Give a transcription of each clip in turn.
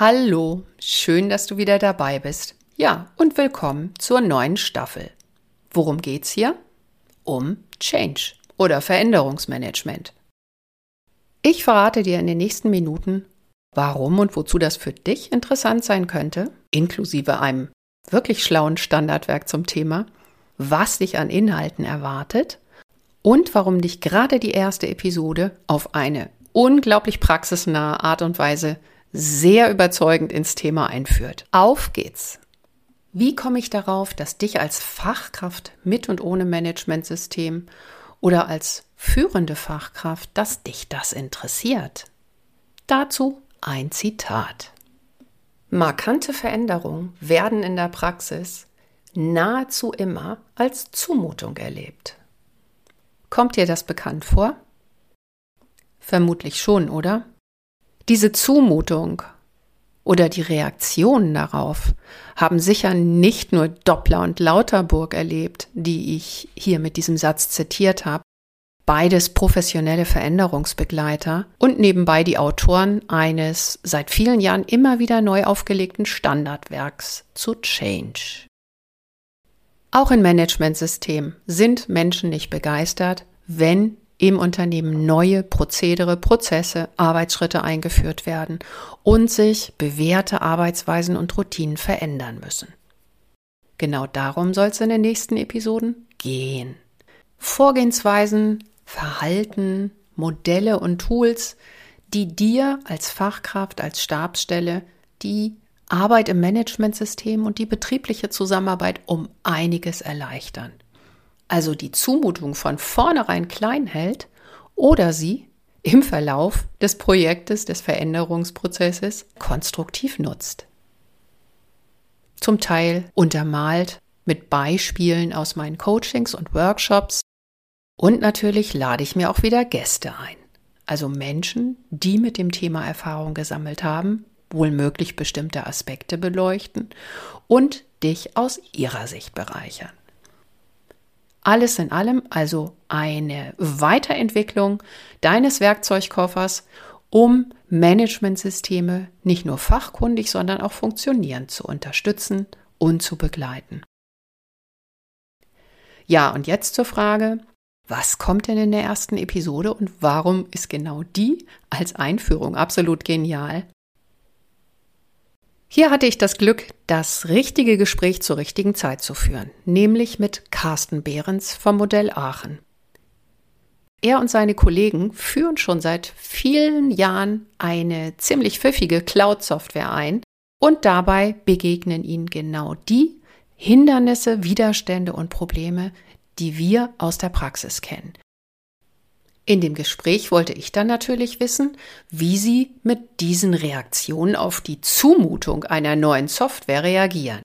Hallo, schön, dass du wieder dabei bist. Ja, und willkommen zur neuen Staffel. Worum geht's hier? Um Change oder Veränderungsmanagement. Ich verrate dir in den nächsten Minuten, warum und wozu das für dich interessant sein könnte, inklusive einem wirklich schlauen Standardwerk zum Thema, was dich an Inhalten erwartet und warum dich gerade die erste Episode auf eine unglaublich praxisnahe Art und Weise sehr überzeugend ins Thema einführt. Auf geht's! Wie komme ich darauf, dass dich als Fachkraft mit und ohne Managementsystem oder als führende Fachkraft, dass dich das interessiert? Dazu ein Zitat. Markante Veränderungen werden in der Praxis nahezu immer als Zumutung erlebt. Kommt dir das bekannt vor? Vermutlich schon, oder? Diese Zumutung oder die Reaktionen darauf haben sicher nicht nur Doppler und Lauterburg erlebt, die ich hier mit diesem Satz zitiert habe, beides professionelle Veränderungsbegleiter und nebenbei die Autoren eines seit vielen Jahren immer wieder neu aufgelegten Standardwerks zu Change. Auch in Managementsystemen sind Menschen nicht begeistert, wenn im Unternehmen neue Prozedere, Prozesse, Arbeitsschritte eingeführt werden und sich bewährte Arbeitsweisen und Routinen verändern müssen. Genau darum soll es in den nächsten Episoden gehen. Vorgehensweisen, Verhalten, Modelle und Tools, die dir als Fachkraft, als Stabsstelle die Arbeit im Managementsystem und die betriebliche Zusammenarbeit um einiges erleichtern. Also die Zumutung von vornherein klein hält oder sie im Verlauf des Projektes, des Veränderungsprozesses konstruktiv nutzt. Zum Teil untermalt mit Beispielen aus meinen Coachings und Workshops und natürlich lade ich mir auch wieder Gäste ein. Also Menschen, die mit dem Thema Erfahrung gesammelt haben, wohl möglich bestimmte Aspekte beleuchten und dich aus ihrer Sicht bereichern. Alles in allem also eine Weiterentwicklung deines Werkzeugkoffers, um Managementsysteme nicht nur fachkundig, sondern auch funktionierend zu unterstützen und zu begleiten. Ja, und jetzt zur Frage, was kommt denn in der ersten Episode und warum ist genau die als Einführung absolut genial? Hier hatte ich das Glück, das richtige Gespräch zur richtigen Zeit zu führen, nämlich mit Carsten Behrens vom Modell Aachen. Er und seine Kollegen führen schon seit vielen Jahren eine ziemlich pfiffige Cloud-Software ein und dabei begegnen ihnen genau die Hindernisse, Widerstände und Probleme, die wir aus der Praxis kennen. In dem Gespräch wollte ich dann natürlich wissen, wie sie mit diesen Reaktionen auf die Zumutung einer neuen Software reagieren.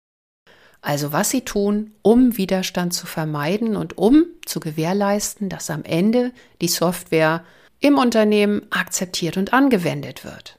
Also was sie tun, um Widerstand zu vermeiden und um zu gewährleisten, dass am Ende die Software im Unternehmen akzeptiert und angewendet wird.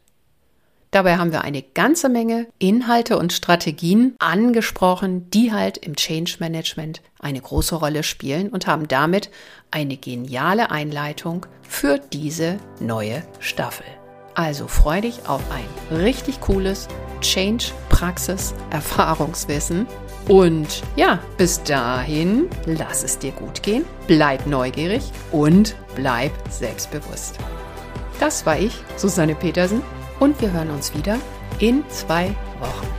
Dabei haben wir eine ganze Menge Inhalte und Strategien angesprochen, die halt im Change Management eine große Rolle spielen und haben damit eine geniale Einleitung für diese neue Staffel. Also freu dich auf ein richtig cooles Change-Praxis-Erfahrungswissen. Und ja, bis dahin, lass es dir gut gehen, bleib neugierig und bleib selbstbewusst. Das war ich, Susanne Petersen. Und wir hören uns wieder in 2 Wochen.